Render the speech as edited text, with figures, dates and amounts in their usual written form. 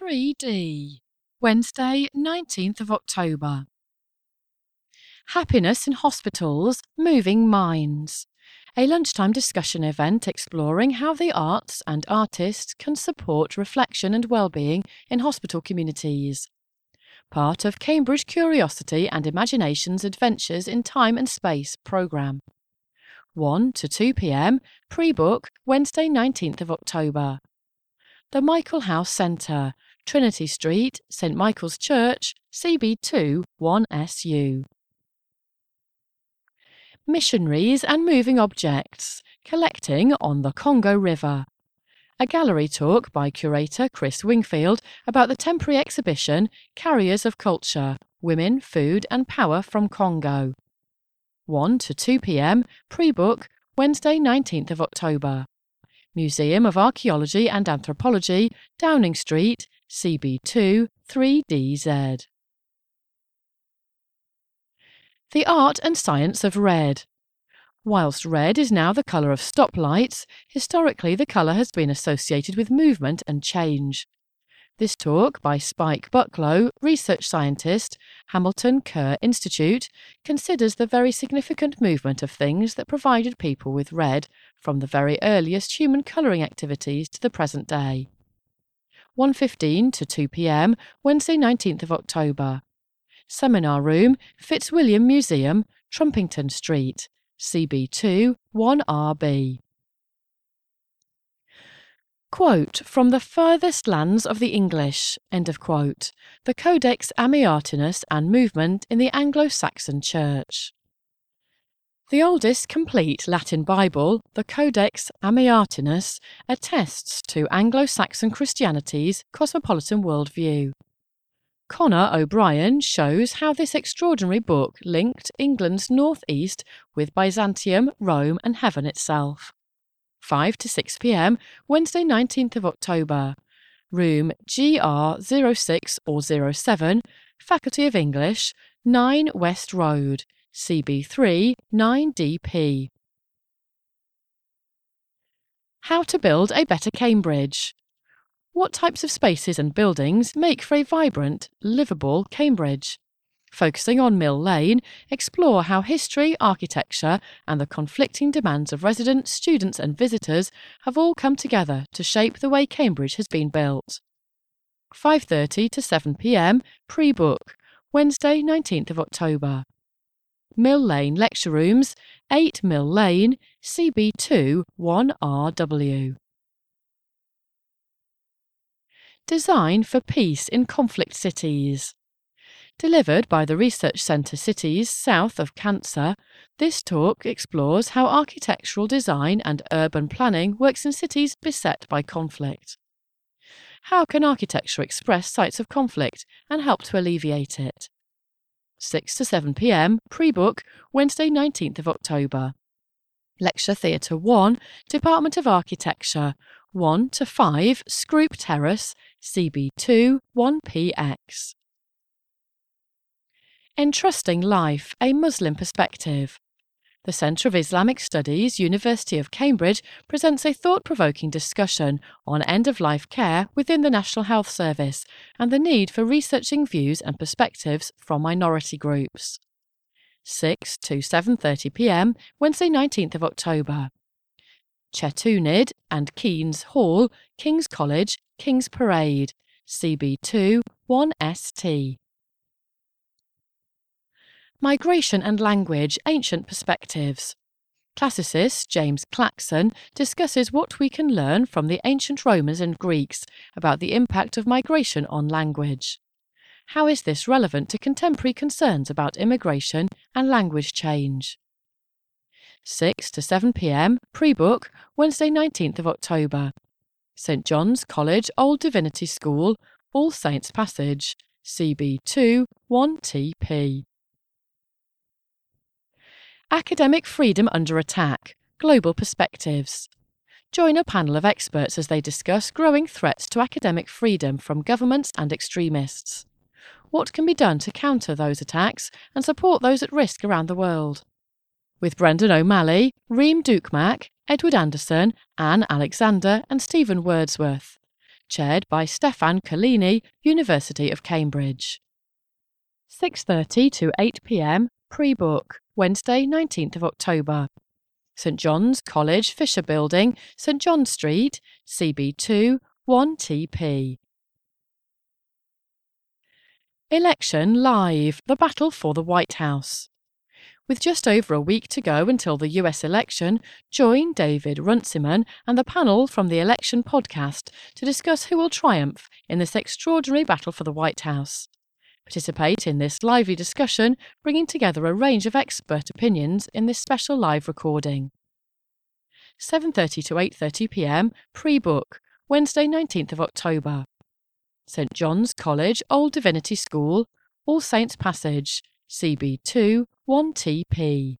3D, Wednesday 19th of October. Happiness in Hospitals, Moving Minds, a lunchtime discussion event exploring how the arts and artists can support reflection and well-being in hospital communities. Part of Cambridge Curiosity and Imagination's Adventures in Time and Space programme. 1 to 2 p.m. pre-book Wednesday 19th of October. The Michaelhouse Centre, Trinity Street, St Michael's Church, CB2 1SU. Missionaries and Moving Objects, Collecting on the Congo River. A gallery talk by curator Chris Wingfield about the temporary exhibition Carriers of Culture: Women, Food and Power from Congo. 1 to 2 p.m. pre-book Wednesday 19th of October. Museum of Archaeology and Anthropology, Downing Street, CB2 3DZ. The Art and Science of Red. Whilst red is now the colour of stoplights, historically the colour has been associated with movement and change. This talk by Spike Bucklow, research scientist, Hamilton Kerr Institute, considers the very significant movement of things that provided people with red, from the very earliest human colouring activities to the present day. 1:15 to 2 p.m. Wednesday 19th of October. Seminar Room, Fitzwilliam Museum, Trumpington Street, CB2 1RB. Quote from The Furthest Lands of the English, end of quote, the Codex Amiatinus and Movement in the Anglo-Saxon Church. The oldest complete Latin Bible, the Codex Amiatinus, attests to Anglo-Saxon Christianity's cosmopolitan worldview. Connor O'Brien shows how this extraordinary book linked England's northeast with Byzantium, Rome and heaven itself. 5 to 6 p.m. Wednesday 19th of October. Room GR06 or 07, Faculty of English, 9 West Road, CB3 9DP. How to build a better Cambridge. What types of spaces and buildings make for a vibrant, livable Cambridge? Focusing on Mill Lane, explore how history, architecture and the conflicting demands of residents, students and visitors have all come together to shape the way Cambridge has been built. 5:30 to 7 p.m, pre-book, Wednesday 19th of October. Mill Lane Lecture Rooms, 8 Mill Lane, CB2 1RW. Design for Peace in Conflict Cities. Delivered by the Research Centre Cities South of Cancer, this talk explores how architectural design and urban planning works in cities beset by conflict. How can architecture express sites of conflict and help to alleviate it? 6 to 7 p.m. pre-book, Wednesday 19th of October. Lecture Theatre 1, Department of Architecture, 1 to 5 Scroop Terrace, CB2 1PX. Entrusting Life, a Muslim Perspective. The Centre of Islamic Studies, University of Cambridge, presents a thought-provoking discussion on end-of-life care within the National Health Service and the need for researching views and perspectives from minority groups. 6 to 7:30 p.m, Wednesday 19th of October. Chetunid and Keynes Hall, King's College, King's Parade, CB2 1ST. Migration and Language, Ancient Perspectives. Classicist James Clackson discusses what we can learn from the ancient Romans and Greeks about the impact of migration on language. How is this relevant to contemporary concerns about immigration and language change? 6 to 7 p.m. pre-book, Wednesday 19th of October. St John's College Old Divinity School, All Saints Passage, CB2 1TP. Academic Freedom Under Attack, Global Perspectives. Join a panel of experts as they discuss growing threats to academic freedom from governments and extremists. What can be done to counter those attacks and support those at risk around the world? With Brendan O'Malley, Reem Dukmak, Edward Anderson, Anne Alexander and Stephen Wordsworth. chaired by Stefan Collini, University of Cambridge. 6:30 to 8 p.m, pre-book, Wednesday 19th of October. St John's College Fisher Building, St John Street, CB2 1TP. Election Live, the battle for the White House. With just over a week to go until the US election, join David Runciman and the panel from the Election Podcast to discuss who will triumph in this extraordinary battle for the White House. Participate in this lively discussion, bringing together a range of expert opinions in this special live recording. 7:30 to 8:30 p.m, pre-book, Wednesday 19th of October. St John's College Old Divinity School, All Saints Passage, CB2 1TP.